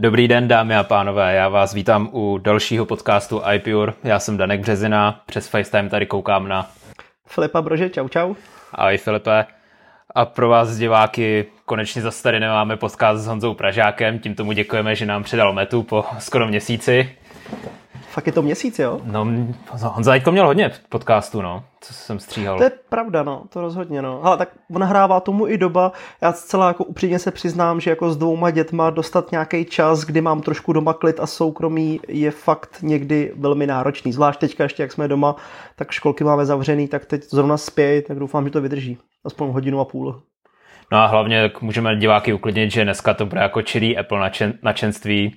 Dobrý den, dámy a pánové, já vás vítám u dalšího podcastu iPure. Já jsem Danek Březina, přes FaceTime tady koukám na Filipa Brože, čau čau. Ahoj Filipe. A pro vás diváky konečně zase tady nemáme podcast s Honzou Pražákem, tímto mu děkujeme, že nám předal metu po skoro měsíci. Fakt je to měsíc, jo? No, Honza teďko měl hodně podcastů, no, co jsem stříhal. To je pravda, no, to rozhodně, no. Hele, tak nahrává tomu i doba, já zcela jako upřímně se přiznám, že jako s 2 dětma dostat nějaký čas, kdy mám trošku doma klid a soukromí, je fakt někdy velmi náročný. Zvlášť teďka ještě, jak jsme doma, tak školky máme zavřený, tak teď zrovna spějí, tak doufám, že to vydrží. Aspoň 1.5 hodiny. No a hlavně můžeme diváky uklidnit, že dneska to bude jako čirý Apple nadšenství.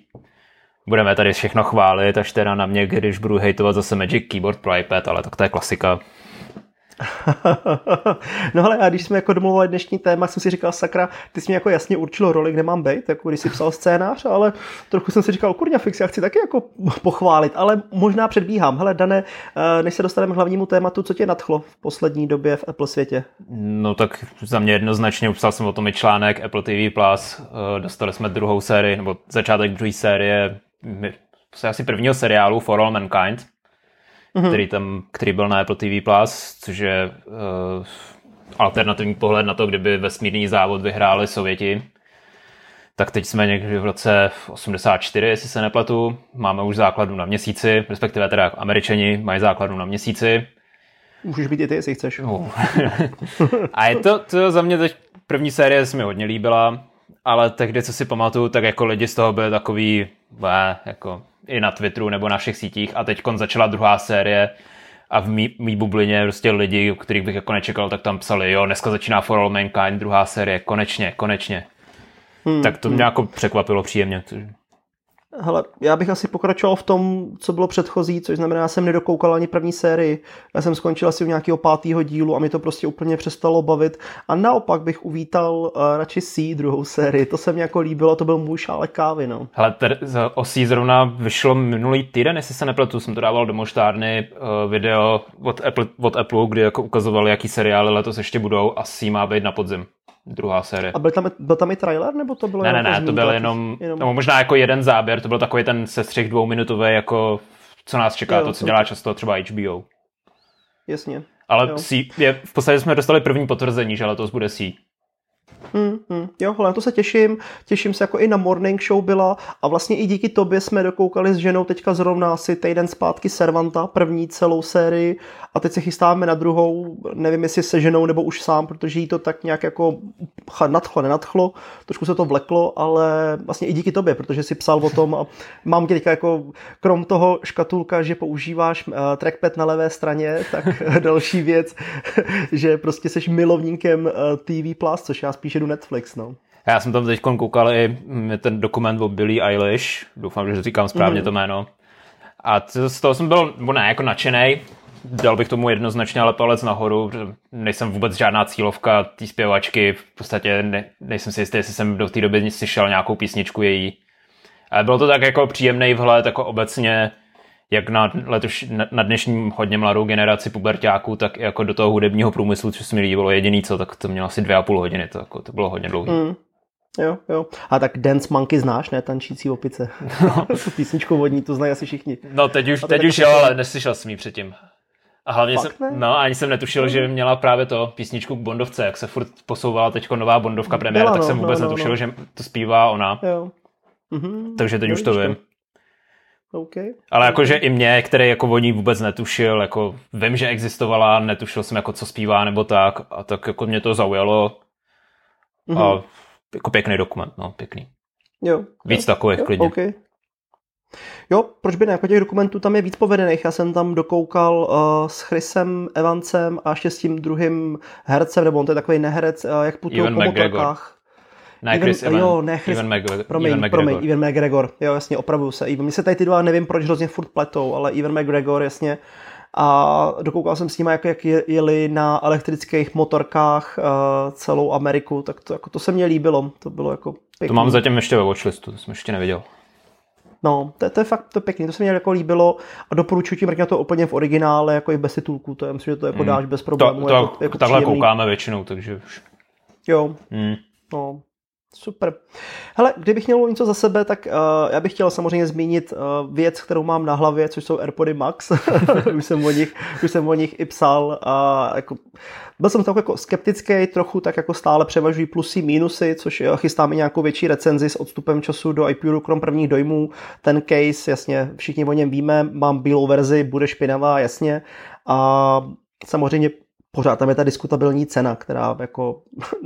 Budeme tady všechno chválit, až teda na mě, když budu hejtovat zase Magic Keyboard pro iPad, ale tak to je klasika. No hele, a když jsme jako domluvali dnešní téma, jsem si říkal, sakra, ty jsi mi jako jasně určil roli, kde mám být, jako když jsi psal scénář, ale trochu jsem si říkal, kurňa fix, já chci taky jako pochválit, ale možná předbíhám. Hele, Dane, než se dostaneme k hlavnímu tématu, co tě nadchlo v poslední době v Apple světě? No tak za mě jednoznačně, upsal jsem o tom i článek Apple TV Plus, dostali jsme druhou sérii, nebo začátek druhé série, asi prvního seriálu For All Mankind, který byl na Apple TV Plus, což je alternativní pohled na to, kdyby vesmírný závod vyhráli Sověti. Tak teď jsme někdy v roce 84, jestli se nepletu, máme už základnu na měsíci, respektive teda Američani mají základnu na měsíci. Můžeš být i ty, jestli chceš. A je to za mě teď první série se mi hodně líbila, ale tehdy, co si pamatuju, tak jako lidi z toho byli takový, jako i na Twitteru nebo na všech sítích, a teď začala druhá série a v mý bublině prostě lidi, kterých bych jako nečekal, tak tam psali, jo, dneska začíná For All Mankind, druhá série, konečně. Tak to mě jako překvapilo příjemně. Hele, já bych asi pokračoval v tom, co bylo předchozí, což znamená, já jsem nedokoukal ani první sérii, já jsem skončil asi u nějakého 5. dílu a mi to prostě úplně přestalo bavit a naopak bych uvítal radši C druhou sérii, to se mi jako líbilo, to byl můj šálek kávy, no. Hele, o C zrovna vyšlo minulý týden, jestli se nepletu, jsem to dával do moštárny video od Apple, kdy jako ukazovali, jaký seriály letos ještě budou, a C má být na podzim. Druhá série. A byl tam i trailer, nebo to bylo? Ne, to byl jenom... No, možná jako jeden záběr, to byl takový ten sestřih 2minutový, jako co nás čeká, jo, to, co dělá často třeba HBO. Jasně. Ale v podstatě jsme dostali první potvrzení, že letos bude C. Jo, hele, na to se těším se, jako i na Morning Show byla, a vlastně i díky tobě jsme dokoukali s ženou teďka zrovna asi týden zpátky Servanta, první celou sérii, a teď se chystáme na druhou, nevím jestli se ženou nebo už sám, protože jí to tak nějak jako nenadchlo, trošku se to vleklo, ale vlastně i díky tobě, protože jsi psal o tom a mám tě teďka jako, krom toho škatulka, že používáš trackpad na levé straně, tak další věc, že prostě seš milovníkem TV Plus, což já spíš jedu Netflix, no. Já jsem tam teď koukal i ten dokument o Billie Eilish, doufám, že říkám správně to jméno. A z toho jsem byl, jako nadšenej, dal bych tomu jednoznačně ale palec nahoru, nejsem vůbec žádná cílovka té zpěvačky, v podstatě nejsem si jistý, jestli jsem do té doby slyšel nějakou písničku její. Ale bylo to tak jako příjemný vhled, jako obecně, jak na dnešní hodně mladou generaci puberťáků, tak i jako do toho hudebního průmyslu, což se mi líbilo, jediný co, tak to mělo asi 2,5 hodiny, to, jako, to bylo hodně dlouhý. Jo. A tak Dance Monkey znáš, ne? Tančící opice. No. Písničku vodní, to znají asi všichni. No teď už jo, ale neslyšel jsem ji předtím. A hlavně ani jsem netušil, že měla právě to písničku k Bondovce, jak se furt posouvala teďko nová Bondovka premiéra, tak jsem vůbec netušil, že to zpívá ona. Jo. Takže teď už to vím. Okay. Ale jakože i mě, který jako o ní vůbec netušil, jako vím, že existovala, netušil jsem jako co zpívá nebo tak, a tak jako mě to zaujalo a jako pěkný dokument, no, pěkný. Jo. Víc takových klidně. Okay. Jo, proč by ne, jako těch dokumentů tam je víc povedených, já jsem tam dokoukal s Chrisem Evansem a ještě s tím druhým hercem, nebo on to je takový neherec, jak putují po motorkách. Even McGregor. Jo, jasně, opravuju se. Mně se tady ty dva, nevím proč, hrozně furt pletou, ale Even McGregor, jasně. A dokoukal jsem s nima, jak jeli na elektrických motorkách celou Ameriku, tak to, jako, to se mně líbilo. To bylo jako pěkný. To mám zatím ještě ve watchlistu, to jsem ještě neviděl. No, to je fakt pěkný, to se mně jako líbilo a doporučuji ti mrknout to úplně v originále, jako i bez titulků, to je, myslím, že to jako dáš bez problémů. Takhle koukáme většinou, takže už. Jo. No. Super. Hele, kdybych měl něco za sebe, tak já bych chtěl samozřejmě zmínit věc, kterou mám na hlavě, což jsou AirPody Max. už jsem o nich i psal. Jako, byl jsem tak jako skeptický, trochu tak jako stále převažují plusy, mínusy, což chystáme nějakou větší recenzi s odstupem času do iPure, krom prvních dojmů. Ten case, jasně, všichni o něm víme, mám bílou verzi, bude špinavá, jasně. A samozřejmě pořád tam je ta diskutabilní cena, která jako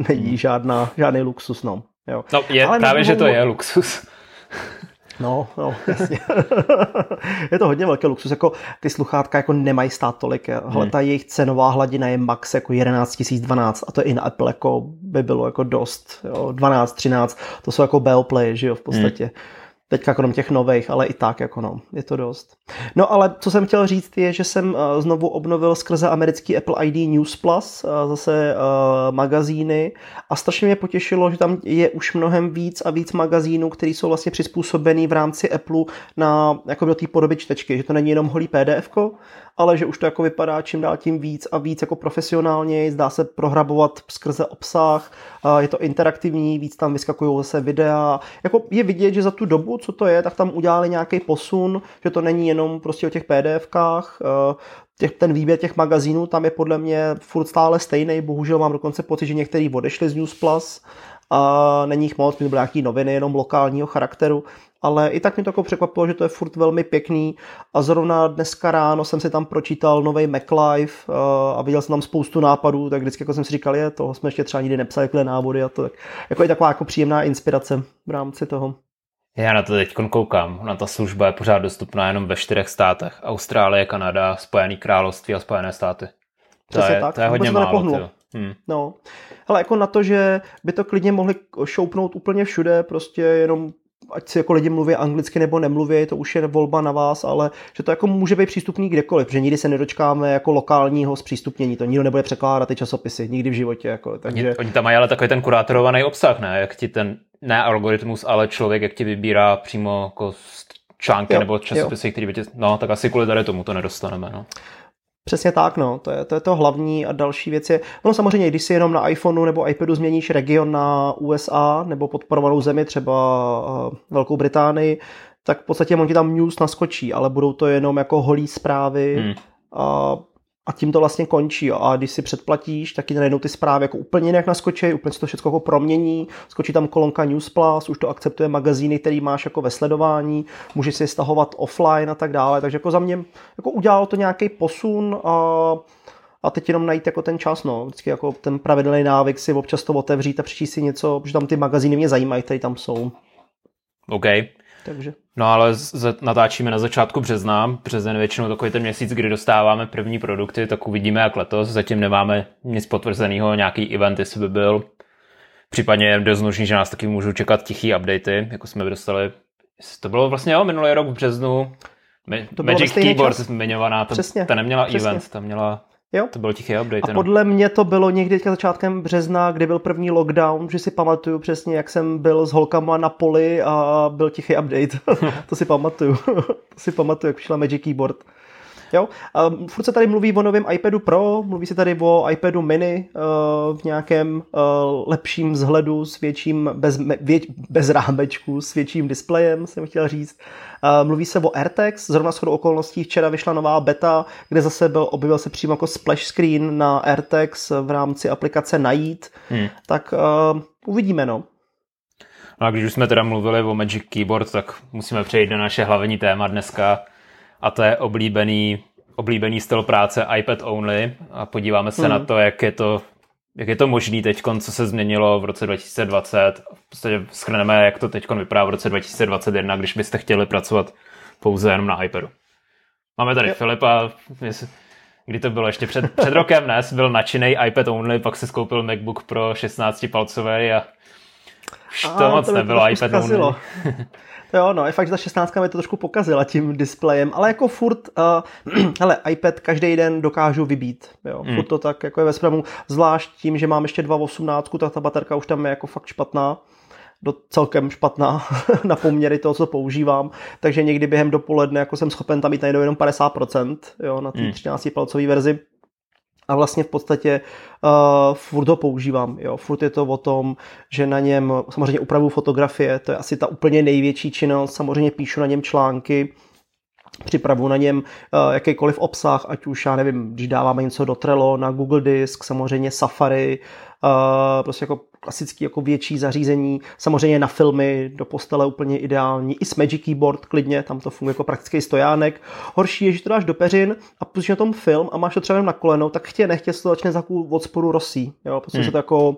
není žádný luxus, no. Jo. No, je, ale právě, že to je luxus. No, jasně. Je to hodně velký luxus, jako ty sluchátka jako nemají stát tolik, ta jejich cenová hladina je max jako 11 012 a to i na Apple jako by bylo jako dost, jo, 12, 13, to jsou jako BL Play, že jo, v podstatě. Teďka krom těch novejch, ale i tak, jako no, je to dost. No ale co jsem chtěl říct je, že jsem znovu obnovil skrze americký Apple ID News Plus, zase magazíny a strašně mě potěšilo, že tam je už mnohem víc a víc magazínů, které jsou vlastně přizpůsobený v rámci Apple na, jako do té podoby čtečky, že to není jenom holý PDFko, ale že už to jako vypadá čím dál tím víc a víc jako profesionálně, zdá se prohrabovat skrze obsah, je to interaktivní, víc tam vyskakují zase videa, jako je vidět, že za tu dobu, co to je, tak tam udělali nějaký posun, že to není jenom prostě o těch PDFkách, ten výběr těch magazínů tam je podle mě furt stále stejný, bohužel mám dokonce pocit, že některý odešli z News Plus a není jich moc, byly nějaký noviny jenom lokálního charakteru, ale i tak mě to jako překvapilo, že to je furt velmi pěkný a zrovna dneska ráno jsem si tam pročítal novej MacLife a viděl jsem tam spoustu nápadů, tak vždycky jako jsem si říkal, toho jsme ještě třeba nikdy nepsali, takové návody a to tak, jako je taková jako příjemná inspirace v rámci toho. Já na to teď koukám, na ta služba je pořád dostupná jenom ve 4 státech, Austrálie, Kanada, Spojené království a Spojené státy. To je hodně málo. No, ale jako na to, že by to klidně mohli šoupnout úplně všude, prostě jenom ať si jako lidi mluví anglicky nebo nemluví, to už je volba na vás, ale že to jako může být přístupný kdekoliv, protože nikdy se nedočkáme jako lokálního zpřístupnění, to nikdo nebude překládat ty časopisy, nikdy v životě. Jako, takže... Oni tam mají ale takový ten kurátorovaný obsah, ne? Jak ti ten, ne algoritmus, ale člověk, jak ti vybírá přímo jako články nebo časopisy, který by tě... No, tak asi kvůli tady tomu to nedostaneme, no. Přesně tak, no, to je to hlavní a další věc je, no samozřejmě, když si jenom na iPhoneu nebo iPadu změníš region na USA nebo podporovanou zemi, třeba Velkou Británii, tak v podstatě on ti tam news naskočí, ale budou to jenom jako holí zprávy a tím to vlastně končí. A když si předplatíš, tak ti najednou ty zprávy jako úplně jinak naskočí, úplně se to všechno jako promění, skočí tam kolonka News Plus, už to akceptuje magazíny, který máš jako ve sledování, můžeš si stahovat offline a tak dále, takže jako za mě jako udělalo to nějaký posun a teď jenom najít jako ten čas, no, vždycky jako ten pravidelný návyk si občas to otevřít a přečíst si něco, protože tam ty magazíny mě zajímají, které tam jsou. OK. Takže. No ale natáčíme na začátku března. Březen je většinou takový ten měsíc, kdy dostáváme první produkty, tak uvidíme jak letos. Zatím nemáme nic potvrzeného, nějaký event, jestli by byl. Případně je dost možný, že nás taky můžou čekat tichý updaty, jako jsme dostali. To bylo vlastně minulý rok v březnu. Magic Keyboard zmiňovaná, ta neměla přesně event, ta měla... Jo. To byl tichý update. A podle mě to bylo někdy začátkem března, kdy byl první lockdown, že si pamatuju přesně, jak jsem byl s holkama na poli a byl tichý update. To si pamatuju. Jak přišla Magic Keyboard. Jo? A furt se tady mluví o novém iPadu Pro, mluví se tady o iPadu Mini v nějakém lepším vzhledu, s větším bez rámečku, s větším displejem, jsem chtěl říct. Mluví se o AirTags, zrovna shodou okolností včera vyšla nová beta, kde zase objevil se přímo jako splash screen na AirTags v rámci aplikace Najít, tak uvidíme, no. No a když už jsme teda mluvili o Magic Keyboard, tak musíme přejít na naše hlavní téma dneska, a to je oblíbený styl práce iPad Only a podíváme se na to, jak je to možný teďkon, co se změnilo v roce 2020. V podstatě shrneme, jak to teďkon vypadá v roce 2021, když byste chtěli pracovat pouze jenom na iPadu. Máme tady Filipa, kdy to bylo ještě před rokem, ne? Byl nadšenej iPad Only, pak si skoupil MacBook Pro 16-palcový a to moc nebylo iPad Only. Jo, no, je fakt, že ta 16 mi to trošku pokazila tím displejem, ale jako furt, hele, iPad každý den dokážu vybít, jo, furt to tak jako je ve spremu, zvlášť tím, že mám ještě 2.18, tak ta baterka už tam je jako fakt špatná, celkem špatná na poměry toho, co používám, takže někdy během dopoledne jako jsem schopen tam mít najednou jenom 50%, jo, na té 13 palcové verzi. A vlastně v podstatě furt ho používám. Jo. Furt je to o tom, že na něm samozřejmě upravuju fotografie, to je asi ta úplně největší činnost, samozřejmě píšu na něm články, připravu na něm jakýkoliv obsah, ať už, já nevím, když dáváme něco do Trello, na Google Disk, samozřejmě Safari, prostě jako klasický jako větší zařízení, samozřejmě na filmy, do postele úplně ideální, i s Magic Keyboard klidně, tam to funguje jako praktický stojánek. Horší je, že to dáš do peřin a pustíš na tom film a máš to třeba na koleno, tak chtě nechtě se to začne od spodu rosí, jo, prostě se to jako...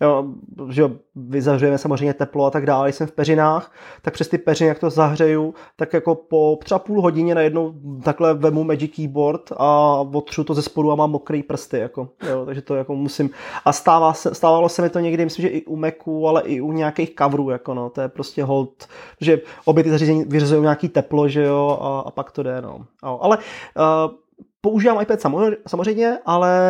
Jo, že vyzařujeme samozřejmě teplo a tak dále, jsem v peřinách, tak přes ty peřiny, jak to zahřeju, tak jako po třeba půl hodině najednou takhle vemu Magic Keyboard a otřu to ze spodu a mám mokrý prsty, jako, jo, takže to jako musím. A stávalo se mi to někdy, myslím, že i u Macu, ale i u nějakých coverů, jako no, to je prostě hold, že obě ty zařízení vyřazují nějaký teplo, že jo, a pak to jde, no. Ale používám iPad samozřejmě, ale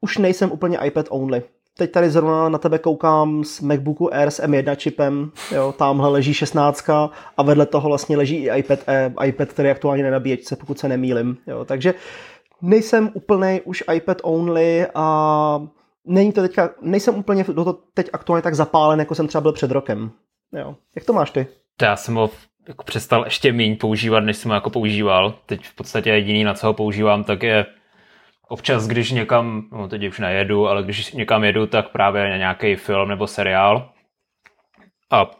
už nejsem úplně iPad only. Teď tady zrovna na tebe koukám z MacBooku Air s M1 čipem, jo, tamhle leží 16 a vedle toho vlastně leží i iPad, který je aktuálně na nabíječce, pokud se nemýlim. Jo, takže nejsem úplnej už iPad only a není to teďka, nejsem úplně do toho teď aktuálně tak zapálen, jako jsem třeba byl před rokem. Jo. Jak to máš ty? Já jsem ho jako přestal ještě míň používat, než jsem ho jako používal. Teď v podstatě jediný, na co ho používám, tak je občas, když někam, no teď už nejedu, ale když někam jedu, tak právě na nějaký film nebo seriál. A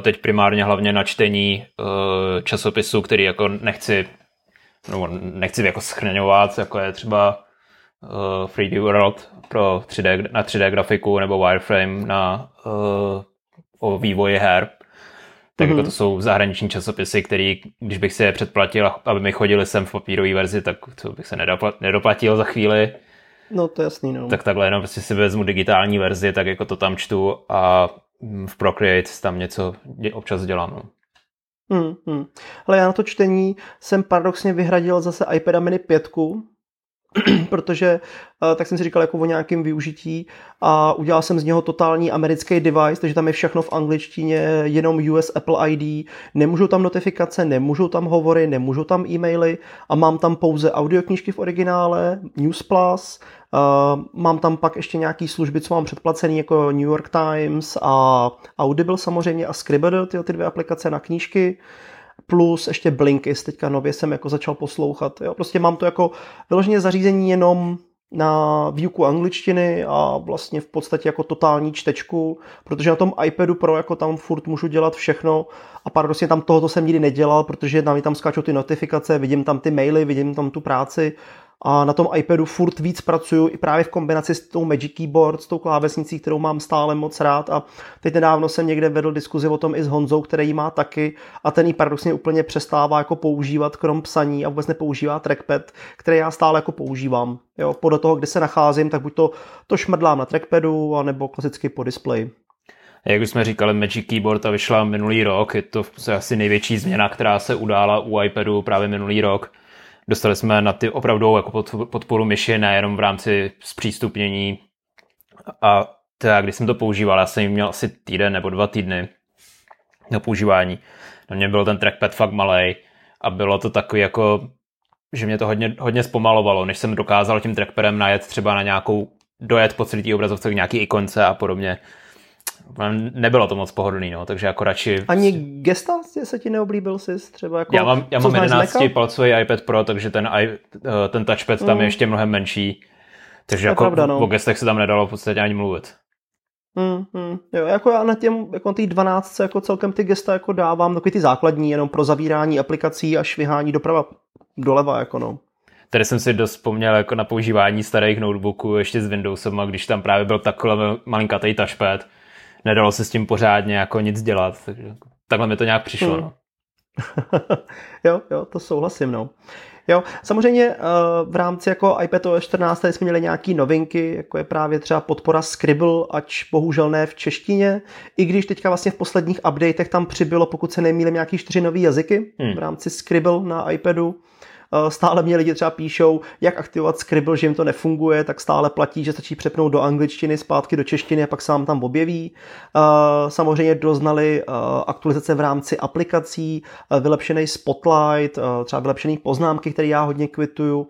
teď primárně hlavně na čtení časopisů, který jako nechci jako schraňovat, jako je třeba 3D World pro 3D, na 3D grafiku nebo Wireframe na o vývoji her. Tak jako to jsou zahraniční časopisy, které, když bych si je předplatil, aby mi chodili sem v papírové verzi, tak to bych se nedoplatil za chvíli. No to jasný, no. Tak takhle jenom prostě si vezmu digitální verzi, tak jako to tam čtu a v Procreate tam něco občas dělám, no. Ale já na to čtení jsem paradoxně vyhradil zase iPada mini 5, protože tak jsem si říkal jako o nějakém využití a udělal jsem z něho totální americký device, takže tam je všechno v angličtině, jenom US Apple ID, nemůžou tam notifikace, nemůžou tam hovory, nemůžou tam e-maily a mám tam pouze audioknížky v originále, News Plus, mám tam pak ještě nějaký služby, co mám předplacený, jako New York Times a Audible samozřejmě a Scribble, ty dvě aplikace na knížky, plus ještě Blinkist, teďka nově jsem jako začal poslouchat, jo, prostě mám to jako vyloženě zařízení jenom na výuku angličtiny a vlastně v podstatě jako totální čtečku, protože na tom iPadu Pro jako tam furt můžu dělat všechno a paradoxně tam tohoto jsem nikdy nedělal, protože na mě tam skáčou ty notifikace, vidím tam ty maily, vidím tam tu práci a na tom iPadu furt víc pracuju i právě v kombinaci s tou Magic Keyboard, s tou klávesnicí, kterou mám stále moc rád a teď nedávno jsem někde vedl diskuzi o tom i s Honzou, který ji má taky a ten ji paradoxně úplně přestává jako používat krom psaní a vůbec nepoužívá trackpad, který já stále jako používám. Jo, podle toho, kde se nacházím, tak buď to šmrdlám na trackpadu, anebo klasicky po displeji. Jak už jsme říkali, Magic Keyboard vyšla minulý rok, je to asi největší změna, která se udála u iPadu právě minulý rok. Dostali jsme na ty opravdu jako podporu myši, nejenom v rámci zpřístupnění. A tak, když jsem to používal, já jsem ji měl asi týden nebo 2 týdny na používání. Na mě byl ten trackpad fakt malej a bylo to takový jako, že mě to hodně zpomalovalo, než jsem dokázal tím trackpadem najet třeba na nějakou, dojet po celý tý obrazovce k nějaký ikonce a podobně. Nebylo to moc pohodlný, no, takže jako radši... Ani gesta se ti neoblíbil jsi třeba jako... Já mám 11 palcový iPad Pro, takže ten touchpad tam je ještě mnohem menší, takže jako pravda, no. O gestech se tam nedalo v podstatě ani mluvit. Jo, jako já na té 12 jako celkem ty gesta jako dávám, takový ty základní, jenom pro zavírání aplikací a švihání doprava doleva, jako no. Tady jsem si dost vzpomněl jako na používání starých notebooků ještě s Windowsem, když tam právě byl takhle malinkatý touchpad. Nedalo se s tím pořádně jako nic dělat, takže takhle mi to nějak přišlo. No. Jo, to souhlasím, no. Jo, samozřejmě v rámci jako iPadOS 14 jsme měli nějaký novinky, jako je právě třeba podpora Scribble, ač bohužel ne v češtině, i když teďka vlastně v posledních updatech tam přibylo, pokud se nemýlím, nějaký 4 nový jazyky v rámci Scribble na iPadu. Stále mě lidi třeba píšou, jak aktivovat Scribble, že jim to nefunguje, tak stále platí, že stačí přepnout do angličtiny, zpátky do češtiny a pak se vám tam objeví. Samozřejmě doznali aktualizace v rámci aplikací, vylepšený Spotlight, třeba vylepšený poznámky, které já hodně kvituju.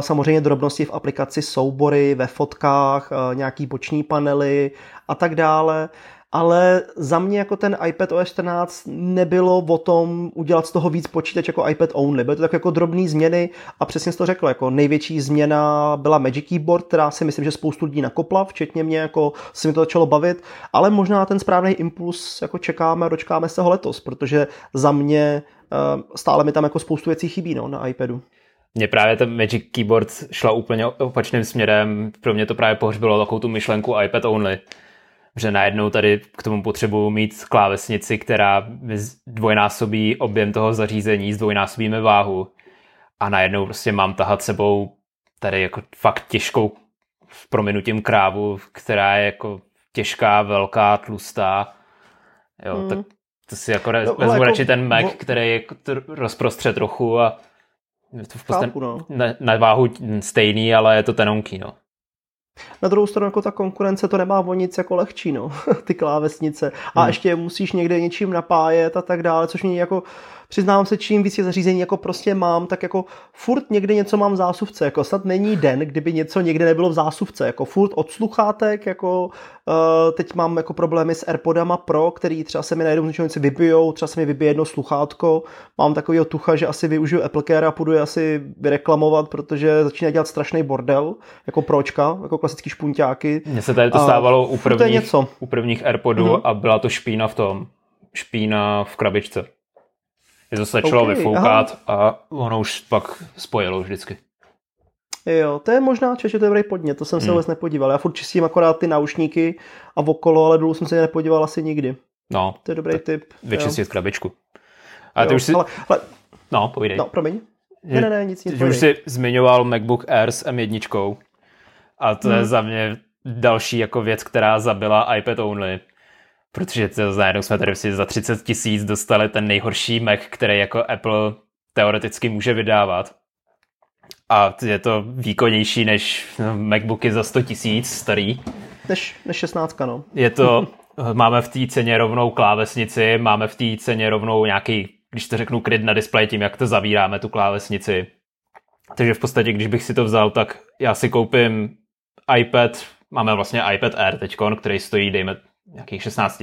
Samozřejmě drobnosti v aplikaci, soubory, ve fotkách, nějaký boční panely a tak dále. Ale za mě jako ten iPadOS 14 nebylo o tom udělat z toho víc počítač jako iPad Only. Byly to tak jako drobné změny a přesně jsi to řekl, jako největší změna byla Magic Keyboard, která si myslím, že spoustu lidí nakopla, včetně mě, jako se mi to začalo bavit, ale možná ten správný impuls jako čekáme a dočkáme se ho letos, protože za mě stále mi tam jako spoustu věcí chybí na iPadu. Mně právě ten Magic Keyboard šla úplně opačným směrem, pro mě to právě pohřbilo takovou tu myšlenku iPad Only. Že najednou tady k tomu potřebuju mít klávesnici, která dvojnásobí objem toho zařízení, zdvojnásobíme váhu. A najednou prostě mám tahat sebou tady jako fakt těžkou v prominutím krávu, která je jako těžká, velká, tlustá. Jo, tak to si jako vezmu jako radši ten Mac, který je rozprostře trochu a je to v podstatě na váhu stejný, ale je to tenonký, no. Na druhou stranu jako ta konkurence to nemá o nic jako lehčí, no, ty klávesnice. A ještě musíš někde něčím napájet a tak dále, což mě jako, přiznám se, čím víc je zařízení jako prostě mám, tak jako furt někde něco mám v zásuvce, jako snad není den, kdyby něco někde nebylo v zásuvce, jako furt od sluchátek, jako teď mám jako problémy s AirPodama Pro, který třeba se mi najednou něco vybijou, třeba se mi vybije jedno sluchátko, mám takovýho tucha, že asi využiju Apple Care a půjdu je asi reklamovat, protože začíná dělat strašný bordel, jako pročka, jako klasický špunťáky. Mně se tady to stávalo u prvních AirPodů a byla to špína v tom, špína v krabičce. Je to stačilo vyfoukat a ono už pak spojilo vždycky. Jo, to je možná čeště dobrý podnět, to jsem se vůbec nepodíval. Já furt čistím akorát ty náušníky a okolo, ale dolů jsem se nepodíval asi nikdy. No, to je dobrý tip. Vyčistit krabičku. Ale jo, ty už si... Ale... No, povídej. No, promiň. Ne, nic. Ty už si zmiňoval MacBook Air s M1 a to je za mě další jako věc, která zabila iPad Only. Protože najednou jsme tady si za 30 000 dostali ten nejhorší Mac, který jako Apple teoreticky může vydávat. A je to výkonnější než MacBooky za 100 000 starý. Než 16, no. Je to, máme v té ceně rovnou klávesnici, máme v té ceně rovnou nějaký, když to řeknu, kryt na displeji tím, jak to zavíráme, tu klávesnici. Takže v podstatě, když bych si to vzal, tak já si koupím iPad, máme vlastně iPad Air teďkon, který stojí, dejme, nějakých 16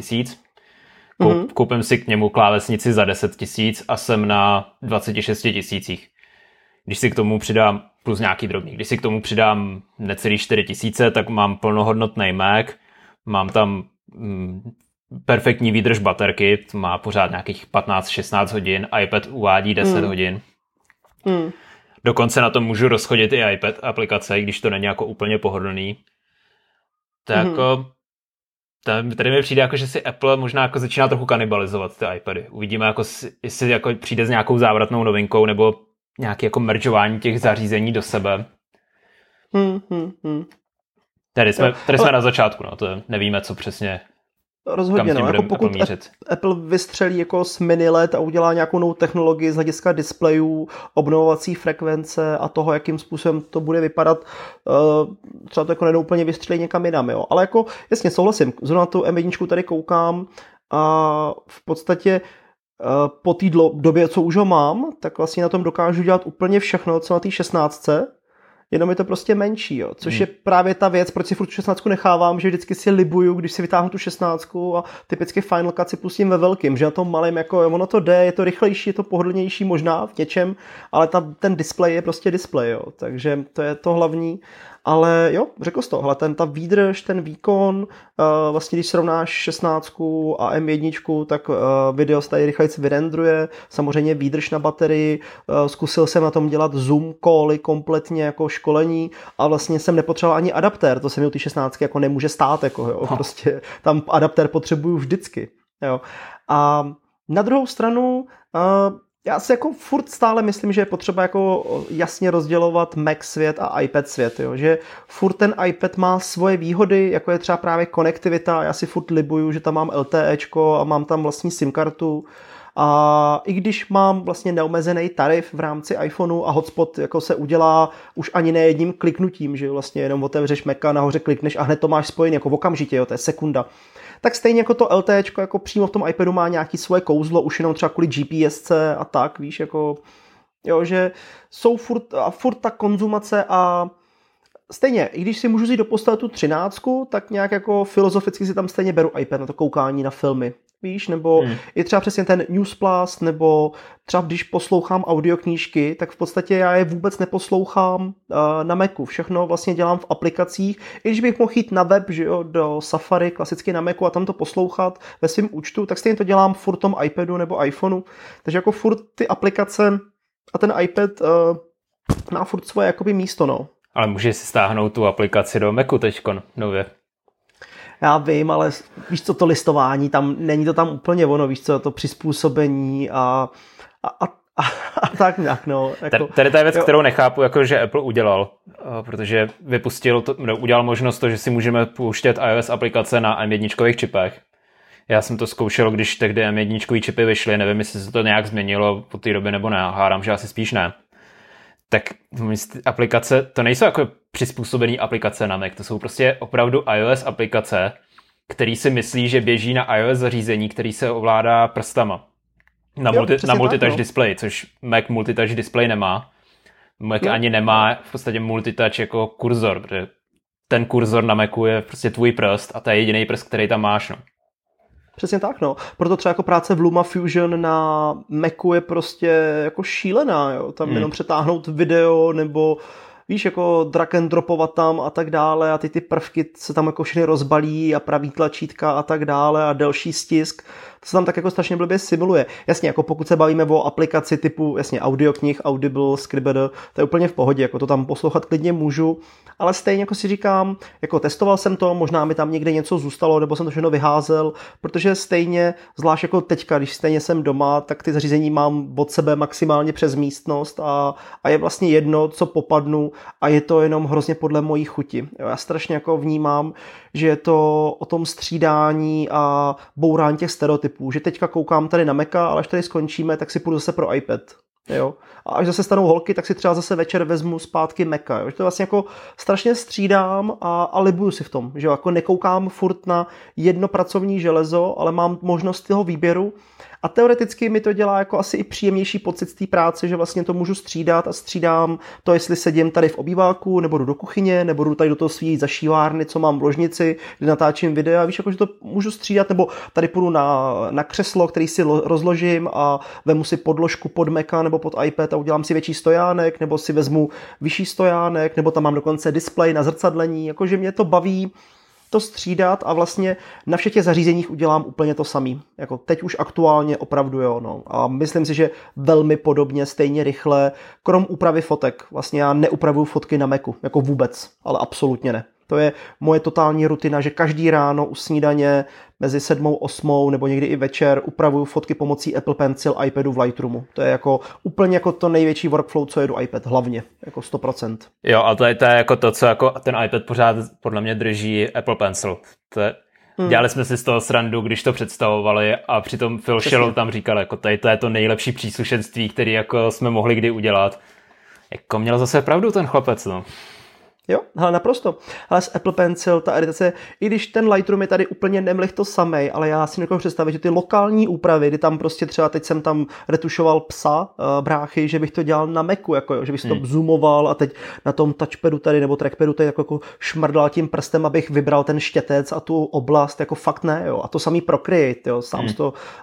000. Koupím si k němu klávesnici za 10 000 a jsem na 26 000. Když si k tomu přidám, plus nějaký drobný, když si k tomu přidám necelý 4 000, tak mám plnohodnotný Mac, mám tam perfektní výdrž baterky, to má pořád nějakých 15-16 hodin, iPad uvádí 10 hodin. Dokonce na tom můžu rozchodit i iPad aplikace, když to není jako úplně pohodlný. Tak tady mi přijde jako, že si Apple možná jako začíná trochu kanibalizovat ty iPady. Uvidíme, jako, jestli jako přijde s nějakou závratnou novinkou nebo nějaké jako meržování těch zařízení do sebe. Tady jsme na začátku, no, to nevíme, co přesně... Rozhodně, no, jako pokud Apple vystřelí jako z mini LED a udělá nějakou novou technologii z hlediska displejů, obnovovací frekvence a toho, jakým způsobem to bude vypadat, třeba to jako nedoúplně vystřelí někam jinam, jo. Ale jako, jasně, souhlasím, zrovna tu M1 tady koukám a v podstatě po té době, co už ho mám, tak vlastně na tom dokážu dělat úplně všechno, co na té 16ce, jenom je to prostě menší, jo. Což je právě ta věc, proč si furt tu 16 nechávám, že vždycky si libuju, když si vytáhnu tu 16 a typicky Final Cut si pustím ve velkým, že na tom malém jako ono to jde, je to rychlejší, je to pohodlnější možná v něčem, ale ten displej je prostě displej, jo. Takže to je to hlavní. Ale jo, řekl jsi to, hele, ta výdrž, ten výkon, vlastně když srovnáš 16 a M1, tak video se tady rychleji vyrendruje, samozřejmě výdrž na baterii, zkusil jsem na tom dělat Zoom cally kompletně jako školení a vlastně jsem nepotřeboval ani adaptér, to se mi u ty 16 jako nemůže stát, jako jo, prostě tam adaptér potřebuju vždycky, jo. A na druhou stranu... Já si jako furt stále myslím, že je potřeba jako jasně rozdělovat Mac svět a iPad svět, jo? Že furt ten iPad má svoje výhody, jako je třeba právě konektivita, já si furt libuju, že tam mám LTEčko a mám tam vlastní SIM kartu A i když mám vlastně neomezený tarif v rámci iPhoneu a hotspot jako se udělá už ani ne jedním kliknutím, že vlastně jenom otevřeš Maca, nahoře klikneš a hned to máš spojený jako okamžitě, jo, to je sekunda. Tak stejně jako to LTEčko jako přímo v tom iPadu má nějaký svoje kouzlo, už jenom třeba kvůli GPSce a tak, víš, jako jo, že jsou furt ta konzumace a stejně, i když si můžu vzít do postele tu 13, tak nějak jako filozoficky si tam stejně beru iPad na to koukání na filmy, víš, nebo i třeba přesně ten News Plus, nebo třeba když poslouchám audioknížky, tak v podstatě já je vůbec neposlouchám na Macu, všechno vlastně dělám v aplikacích, i když bych mohl jít na web, že jo, do Safari, klasicky na Macu a tam to poslouchat ve svém účtu, tak stejně to dělám furt tom iPadu nebo iPhoneu, takže jako furt ty aplikace a ten iPad má furt svoje jakoby místo, no. Ale můžeš si stáhnout tu aplikaci do Macu teďkon, nově. Já vím, ale víš co, to listování, tam není to tam úplně ono, víš co, to přizpůsobení a tak nějak, no. Jako, tady ta věc, jo. Kterou nechápu, jako že Apple udělal, protože vypustil, udělal možnost to, že si můžeme pouštět iOS aplikace na M1 čipech. Já jsem to zkoušel, když tehdy M1 čipy vyšly, nevím, jestli se to nějak změnilo po té době nebo ne, hádám, že asi spíš ne. Tak aplikace, to nejsou jako přizpůsobený aplikace na Mac, to jsou prostě opravdu iOS aplikace, který si myslí, že běží na iOS zařízení, který se ovládá prstama. Na multitouch display, což Mac multitouch display nemá. Mac ani nemá v podstatě multitouch jako kurzor, protože ten kurzor na Macu je prostě tvůj prst a to je jediný prst, který tam máš, no. Přesně tak, no. Proto třeba jako práce v LumaFusion na Macu je prostě jako šílená, jo. Tam jenom přetáhnout video nebo víš, jako drag and dropovat tam a tak dále a ty prvky se tam jako všechny rozbalí a pravý tlačítka a tak dále a delší stisk. To se tam tak jako strašně blbě simuluje. Jasně, jako pokud se bavíme o aplikaci typu, jasně, audioknih, Audible, Scribble, to je úplně v pohodě, jako to tam poslouchat klidně můžu, ale stejně jako si říkám, jako testoval jsem to, možná mi tam někde něco zůstalo, nebo jsem to všechno vyházel, protože stejně, zvlášť jako teďka, když stejně jsem doma, tak ty zařízení mám od sebe maximálně přes místnost a je vlastně jedno, co popadnu a je to jenom hrozně podle mojí chuti. Jo, já strašně jako vnímám, že je to o tom střídání a bourání těch stereotypů, že teďka koukám tady na Maca, ale až tady skončíme, tak si půjdu zase pro iPad. Jo? A až zase stanou holky, tak si třeba zase večer vezmu zpátky Maca. Jo? Že to vlastně jako strašně střídám a libuju si v tom, že jako nekoukám furt na jedno pracovní železo, ale mám možnost toho výběru a teoreticky mi to dělá jako asi i příjemnější pocit z té práce, že vlastně to můžu střídat a střídám to, jestli sedím tady v obýváku, nebo jdu do kuchyně, nebo jdu tady do toho svý zašívárny, co mám v ložnici, kde natáčím videa, víš, jakože to můžu střídat, nebo tady půjdu na křeslo, který si rozložím a vemu si podložku pod Maca nebo pod iPad a udělám si větší stojánek, nebo si vezmu vyšší stojánek, nebo tam mám dokonce displej na zrcadlení, jakože mě to baví to střídat a vlastně na všech těch zařízeních udělám úplně to samý. Jako teď už aktuálně opravdu jo, no. A myslím si, že velmi podobně, stejně rychle, krom úpravy fotek. Vlastně já neupravuju fotky na Macu, jako vůbec, ale absolutně ne. To je moje totální rutina, že každý ráno u snídaně mezi 7, 8 nebo někdy i večer upravuju fotky pomocí Apple Pencil iPadu v Lightroomu. To je jako úplně jako to největší workflow, co jedu iPad, hlavně, jako 100%. Jo, a to je jako to, co jako ten iPad pořád podle mě drží Apple Pencil. To je, dělali jsme si z toho srandu, když to představovali a přitom Phil Schiller tam říkal, jako tady to je to nejlepší příslušenství, které jako jsme mohli kdy udělat. Jako měl zase pravdu ten chlapec, no. Jo, hele, naprosto. Ale s Apple Pencil, ta editace, i když ten Lightroom je tady úplně nemlich to samej, ale já si nedokážu představit, že ty lokální úpravy, kdy tam prostě třeba teď jsem tam retušoval psa, bráchy, že bych to dělal na Macu, jako jo, že bych si to zoomoval a teď na tom touchpadu tady nebo trackpadu tady jako šmrdlal tím prstem, abych vybral ten štětec a tu oblast, jako fakt ne, jo. A to samý Procreate, jo,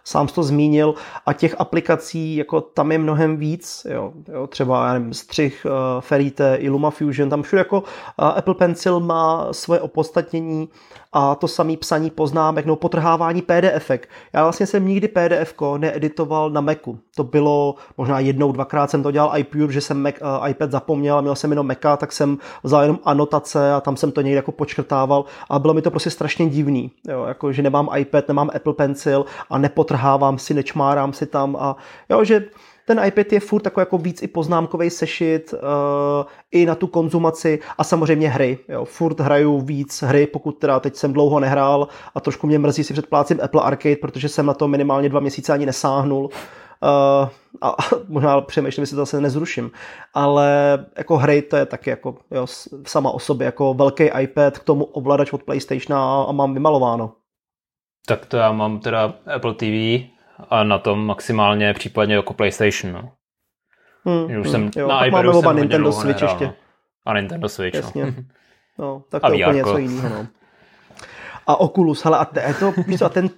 sám to zmínil a těch aplikací, jako tam je mnohem víc, jo třeba, já nevím, střih, Ferrite, i LumaFusion, tam všude jako Apple Pencil má svoje opodstatnění a to samé psaní poznámek, no potrhávání PDF-ek. Já vlastně jsem nikdy PDF-ko needitoval na Macu. To bylo možná 1, 2krát jsem to dělal iPure, že jsem iPad zapomněl a měl jsem jenom Maca, tak jsem vzal jenom anotace a tam jsem to někde jako počkrtával a bylo mi to prostě strašně divný, jo, jako, že nemám iPad, nemám Apple Pencil a nepotrhávám si, nečmárám si tam a jo, že ten iPad je furt takový jako víc i poznámkový sešit, i na tu konzumaci a samozřejmě hry. Jo. Furt hraju víc hry, pokud teda teď jsem dlouho nehrál a trošku mě mrzí si předplácím Apple Arcade, protože jsem na to minimálně 2 měsíce ani nesáhnul. A možná přemýšlím, jestli to zase nezruším, ale jako hry to je taky jako jo, sama o sobě, jako velký iPad, k tomu ovladač od PlayStationa a mám vymalováno. Tak to já mám teda Apple TV a na tom maximálně případně jako PlayStation. No. Už jsem jo, na iPadu jsem hodně dlouho nehrál. No. A Nintendo Switch. Jasně. No. No, tak to je úplně něco jiného. No. A Oculus, hele, a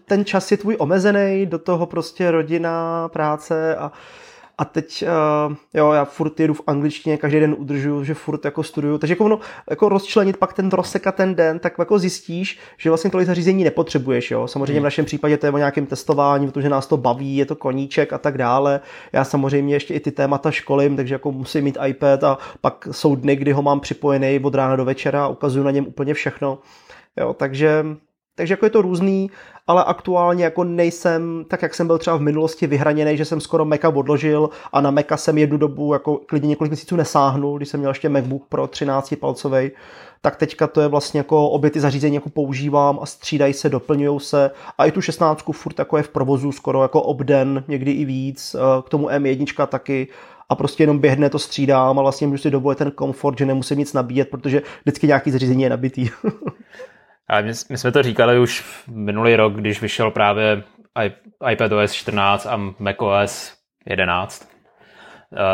ten čas je tvůj omezený, do toho prostě rodina, práce a teď, jo, já furt jedu v angličtině, každý den udržuju, že furt jako studuju, takže jako, no, jako rozčlenit pak ten rozsek a ten den, tak jako zjistíš, že vlastně tohle zařízení nepotřebuješ, jo, samozřejmě v našem případě to je o nějakém testování, protože nás to baví, je to koníček a tak dále, já samozřejmě ještě i ty témata školím, takže jako musím mít iPad a pak jsou dny, kdy ho mám připojený od rána do večera a ukazuju na něm úplně všechno. Jo, takže jako je to různý, ale aktuálně jako nejsem, tak jak jsem byl třeba v minulosti vyhraněný, že jsem skoro Maca odložil a na Maca jsem jednu dobu jako klidně několik měsíců nesáhnul, když jsem měl ještě MacBook Pro 13-palcový, tak teďka to je vlastně jako obě ty zařízení jako používám a střídají se, doplňujou se a i tu 16 furt jako je v provozu skoro jako obden, někdy i víc, k tomu M1 taky. A prostě jenom běhne, to střídám a vlastně můžu si dovolit ten komfort, že nemusím nic nabíjet, protože vždycky nějaký zařízení je nabitý. Ale my jsme to říkali už minulý rok, když vyšel právě iPadOS 14 a macOS 11.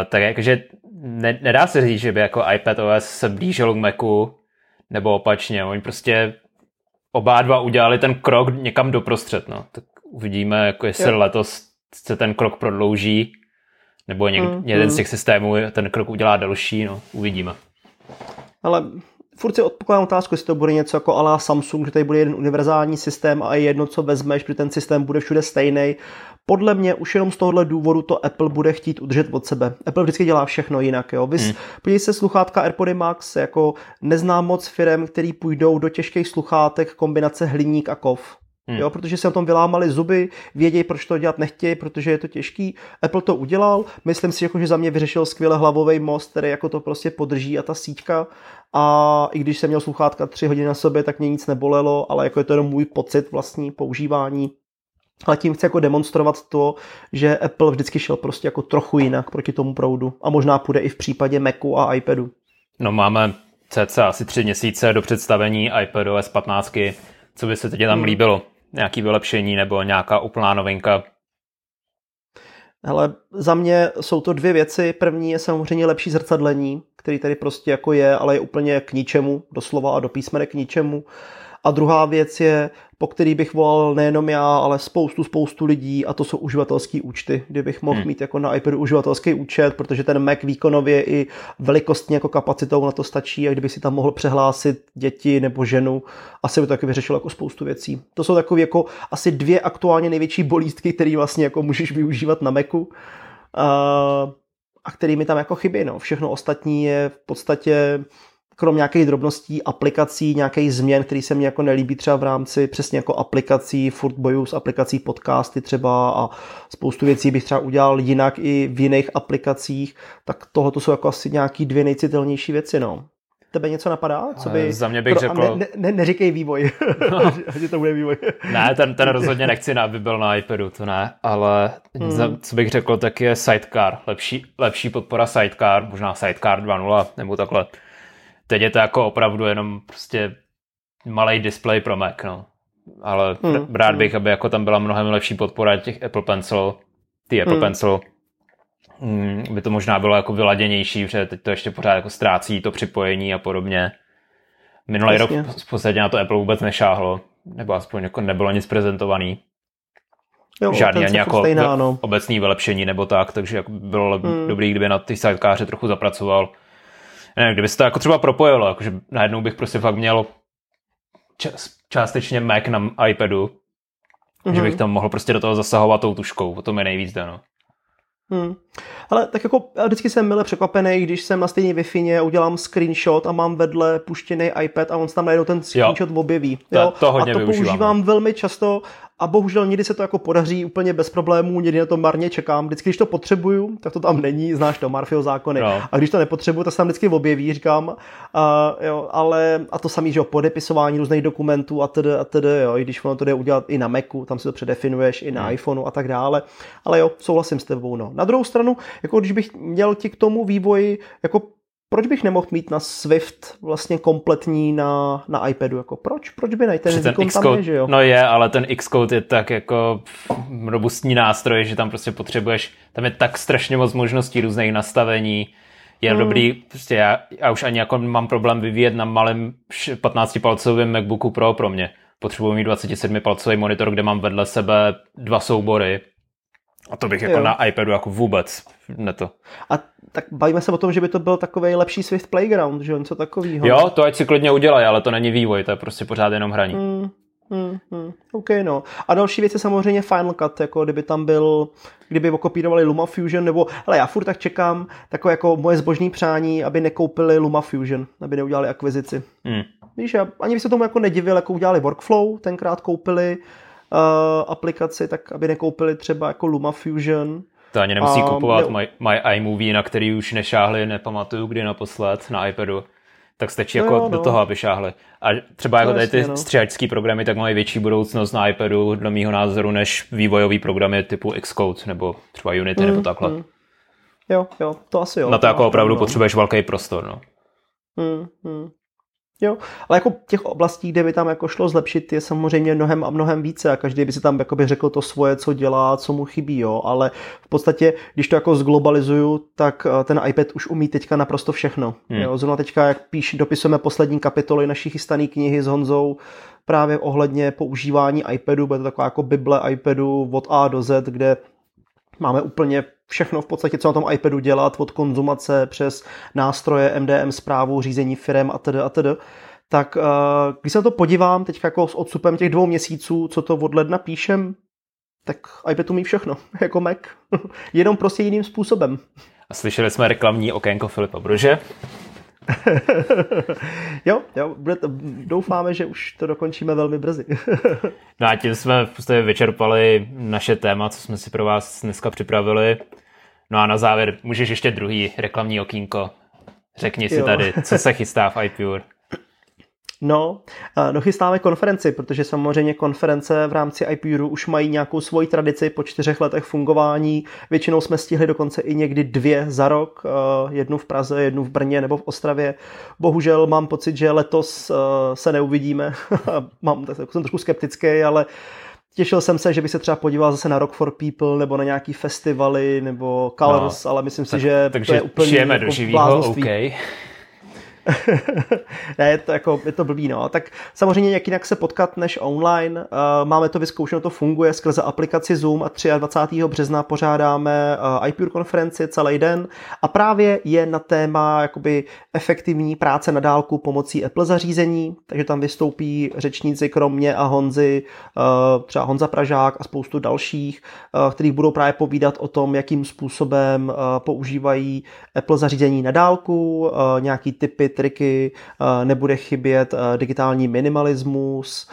Tak jakože nedá se říct, že by jako iPadOS se blížil k Macu, nebo opačně. Oni prostě oba dva udělali ten krok někam doprostřed. No. Tak uvidíme, jako jestli letos se ten krok prodlouží, nebo jeden z těch systémů ten krok udělá delší, no, uvidíme. Ale furt si odpokládám otázku, jestli to bude něco jako ala Samsung, že tady bude jeden univerzální systém a jedno, co vezmeš, protože ten systém bude všude stejný. Podle mě už jenom z tohohle důvodu to Apple bude chtít udržet od sebe. Apple vždycky dělá všechno jinak. Jo? Podívej se, sluchátka AirPody Max, jako neznám moc firem, který půjdou do těžkých sluchátek kombinace hliník a kov. Jo, protože se na tom vylámali zuby, vědějí, proč to dělat nechtějí, protože je to těžký. Apple to udělal, myslím si, jako, že za mě vyřešil skvěle hlavový most, který jako to prostě podrží a ta síťka. A i když jsem měl sluchátka 3 hodiny na sobě, tak mě nic nebolelo, ale jako je to jenom můj pocit vlastní používání. Ale tím chci jako demonstrovat to, že Apple vždycky šel prostě jako trochu jinak proti tomu proudu. A možná půjde i v případě Macu a iPadu. No máme cca asi 3 měsíce do představení iPadOS 15, co by se teď tam líbilo? Nějaký vylepšení nebo nějaká úplná novinka? Hele, za mě jsou to 2 věci. První je samozřejmě lepší zrcadlení, který tady prostě jako je, ale je úplně k ničemu, doslova a do písmene k ničemu. A druhá věc je, po který bych volal nejenom já, ale spoustu lidí, a to jsou uživatelský účty, kdy bych mohl mít jako na iPadu uživatelský účet, protože ten Mac výkonově i velikostně jako kapacitou na to stačí a kdybych si tam mohl přehlásit děti nebo ženu, asi by to taky vyřešilo jako spoustu věcí. To jsou takové jako asi 2 aktuálně největší bolístky, které vlastně jako můžeš využívat na Macu a který mi tam jako chybí. No. Všechno ostatní je v podstatě krom nějakých drobností, aplikací, nějakých změn, které se mně jako nelíbí třeba v rámci přesně jako aplikací, furt boju s aplikací podcasty třeba a spoustu věcí bych třeba udělal jinak i v jiných aplikacích, tak tohle to jsou jako asi nějaký 2 nejcitelnější věci, no. Tebe něco napadá? Co by... Za mě bych řekl... Neříkej vývoj, no. Že to bude vývoj. Ne, ten rozhodně nechci, aby byl na iPadu, to ne, ale co bych řekl, tak je Sidecar, lepší podpora Sidecar, možná Sidecar 2.0 nebo takhle. Teď je to jako opravdu jenom prostě malej display pro Mac, no. Ale rád bych, aby jako tam byla mnohem lepší podpora těch Apple Pencil. By to možná bylo jako vyladěnější, protože teď to ještě pořád jako ztrácí to připojení a podobně. Minulý rok v podstatě na to Apple vůbec nešáhlo, nebo aspoň jako nebylo nic prezentovaný. Jo, žádný ani jako obecný vylepšení nebo tak, takže jako bylo dobrý, kdyby na ty sidekáře trochu zapracoval. Ne, kdyby se to jako třeba propojilo, jakože najednou bych prostě fakt měl částečně Mac na iPadu, že bych tam mohl prostě do toho zasahovat tou tuškou, o tom je nejvíc dáno. Ale tak jako vždycky jsem mile překvapený, když jsem na stejné Wi-Fi udělám screenshot a mám vedle puštěný iPad a on se tam najednou ten screenshot objeví. Jo? To hodně a to využívám velmi často a bohužel někdy se to jako podaří úplně bez problémů, někdy na to marně čekám. Vždycky, když to potřebuju, tak to tam není, znáš to, Murphyho zákony. No. A když to nepotřebuju, tak se tam vždycky objeví, říkám. Jo, ale a to samý, že jo, podepisování různých dokumentů a tedy, jo, i když ono to jde udělat i na Macu, tam si to předefinuješ, i na iPhoneu a tak dále. Ale jo, souhlasím s tebou, no. Na druhou stranu, jako když bych měl ti k tomu vývoji, jako proč bych nemohl mít na Swift vlastně kompletní na iPadu? Jako proč by ten výkon tam je, že jo? No je, ale ten Xcode je tak jako robustní nástroj, že tam prostě potřebuješ, tam je tak strašně moc možností různých nastavení. Je dobrý, prostě já už ani jako mám problém vyvíjet na malém 15-palcovém MacBooku Pro pro mě. Potřebuji mít 27-palcový monitor, kde mám vedle sebe dva soubory. A to bych jako jo. Na iPadu jako vůbec ne to. A tak bavíme se o tom, že by to byl takovej lepší Swift Playground, že něco takovýho. Jo, to ať si klidně udělají, ale to není vývoj, to je prostě pořád jenom hraní. OK, no. A další věc je samozřejmě Final Cut, jako kdyby okopírovali LumaFusion, nebo hele, já furt tak čekám, takové jako moje zbožné přání, aby nekoupili LumaFusion, aby neudělali akvizici. Víš, já ani bych se tomu jako nedivil, jako udělali Workflow, tenkrát koupili aplikaci, tak aby nekoupili třeba jako LumaFusion. To ani nemusí kupovat my iMovie, na který už nešáhli, nepamatuju kdy naposled na iPadu, tak stačí no, jako do toho, aby šáhli. A třeba jako tady ty střihačský programy, tak mají větší budoucnost na iPadu, dle mýho názoru, než vývojový programy typu Xcode, nebo třeba Unity, nebo takhle. Jo, to asi jo. Na to jako opravdu potřebuješ velký prostor, no. Jo, ale jako těch oblastí, kde by tam jako šlo zlepšit, je samozřejmě mnohem a mnohem více a každý by si tam jakoby řekl to svoje, co dělá, co mu chybí, jo, ale v podstatě, když to jako zglobalizuju, tak ten iPad už umí teďka naprosto všechno, jo, zrovna teďka, jak dopisujeme poslední kapitoly naší chystané knihy s Honzou, právě ohledně používání iPadu, bude to taková jako bible iPadu od A do Z, kde máme úplně všechno v podstatě, co na tom iPadu dělat, od konzumace přes nástroje, MDM správu, řízení firem atd. Tak když se na to podívám teď jako s odstupem těch 2 měsíců, co to od ledna píšem, tak iPad umí všechno, jako Mac. Jenom prostě jiným způsobem. A slyšeli jsme reklamní okénko Filipa Brože. Jo, doufáme, že už to dokončíme velmi brzy. No a tím jsme v podstatě vyčerpali naše téma, co jsme si pro vás dneska připravili. No a na závěr můžeš ještě druhý reklamní okýnko. Řekni si tady, co se chystá v iPure. No, chystáme konferenci, protože samozřejmě konference v rámci iPure už mají nějakou svoji tradici po 4 letech fungování. Většinou jsme stihli dokonce i někdy 2 za rok, jednu v Praze, jednu v Brně nebo v Ostravě. Bohužel mám pocit, že letos se neuvidíme. Jsem trošku skeptický, ale těšil jsem se, že bych se třeba podíval zase na Rock for People nebo na nějaký festivaly nebo Colors, ale myslím si, že to je úplně žijeme do živýho, OK. Ne, je to blbý, no. Tak samozřejmě jak jinak se potkat než online. Máme to vyzkoušeno, to funguje skrze aplikaci Zoom a 23. března pořádáme iPure konferenci celý den a právě je na téma jakoby efektivní práce na dálku pomocí Apple zařízení, takže tam vystoupí řečníci kromě a Honzy, třeba Honza Pražák a spoustu dalších, kteří budou právě povídat o tom, jakým způsobem používají Apple zařízení na dálku, nějaký tipy, triky, nebude chybět digitální minimalismus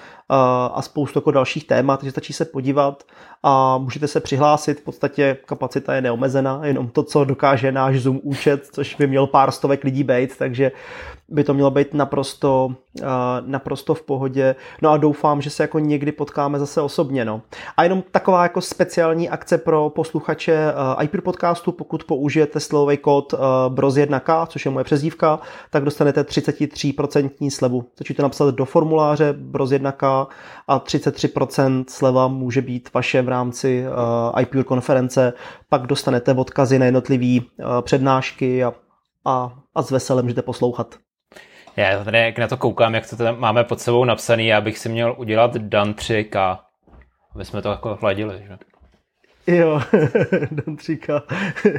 a spoustu jako dalších témat, takže stačí se podívat a můžete se přihlásit, v podstatě kapacita je neomezená, jenom to, co dokáže náš Zoom účet, což by měl pár stovek lidí být, takže by to mělo být naprosto v pohodě. No a doufám, že se jako někdy potkáme zase osobně, no. A jenom taková jako speciální akce pro posluchače iPure podcastu, pokud použijete slevový kód Broz1k, což je moje přezdívka, tak dostanete 33% slevu. Stačí to napsat do formuláře Broz1k a 33% sleva může být vaše v rámci iPure konference. Pak dostanete odkazy na jednotlivý přednášky a s veselem jdete poslouchat. Já tady, jak na to koukám, jak to tam máme pod sebou napsaný, já bych si měl udělat Dan 3K, aby jsme to jako hladili, že? Jo, Dan 3K.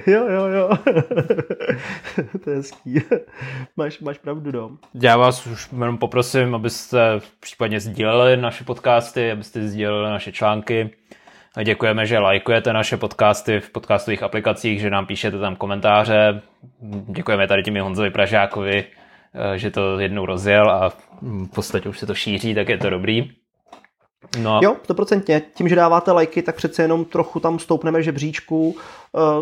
Jo. To je hezký. Máš pravdu, dom. Já vás už jenom poprosím, abyste případně sdíleli naše podcasty, abyste sdíleli naše články. A děkujeme, že lajkujete naše podcasty v podcastových aplikacích, že nám píšete tam komentáře. Děkujeme tady těmi Honzovi Pražákovi, že to jednou rozjel a v podstatě už se to šíří, tak je to dobrý. No. Jo, 100%. Tím, že dáváte lajky, tak přece jenom trochu tam stoupneme žebříčku,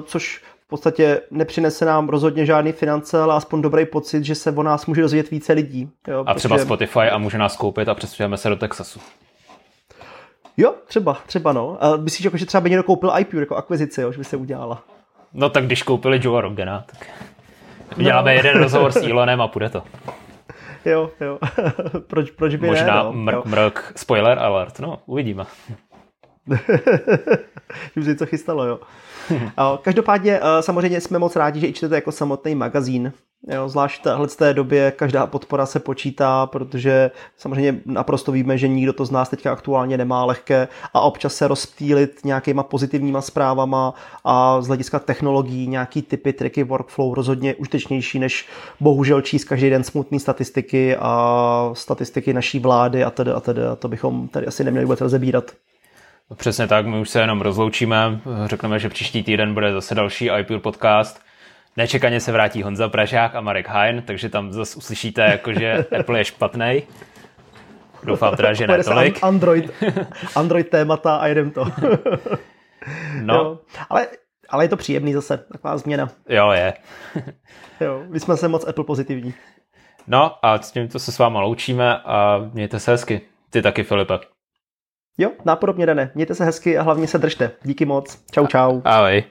což v podstatě nepřinese nám rozhodně žádný finance, ale aspoň dobrý pocit, že se o nás může dozvědět více lidí. Jo, a třeba Spotify a může nás koupit a přesvědčujeme se do Texasu. Jo, třeba no. A myslíš, jako, že třeba by někdo koupil iPure jako akvizici, jo, že by se udělala? No tak když koupili Joe Rogana, tak děláme jeden rozhovor s Elonem a půjde to. Jo. Proč by možná ne? Možná mrk, spoiler alert, no, uvidíme. Už se něco chystalo, jo. Každopádně samozřejmě jsme moc rádi, že i čtete jako samotný magazín. Jo, zvlášť v téhleté době každá podpora se počítá, protože samozřejmě naprosto víme, že nikdo to z nás teďka aktuálně nemá lehké a občas se rozptýlit nějakýma pozitivníma zprávama a z hlediska technologií nějaký typy, triky, workflow rozhodně užitečnější, než bohužel číst každý den smutné statistiky a statistiky naší vlády a tedy. A to bychom tady asi neměli vůbec rozebírat. Přesně tak, my už se jenom rozloučíme, řekneme, že příští týden bude zase další iPure podcast. Nečekaně se vrátí Honza Pražák a Marek Hajn, takže tam zase uslyšíte, jakože Apple je špatnej. Doufám teda, že ne tolik. Android témata a jedem to. No. Ale je to příjemný zase, taková změna. Jo, je. Jo, my jsme se moc Apple pozitivní. No a s tímto se s váma loučíme a mějte se hezky. Ty taky, Filipe. Jo, nápodobně, Dané. Mějte se hezky a hlavně se držte. Díky moc. Čau. Ahoj.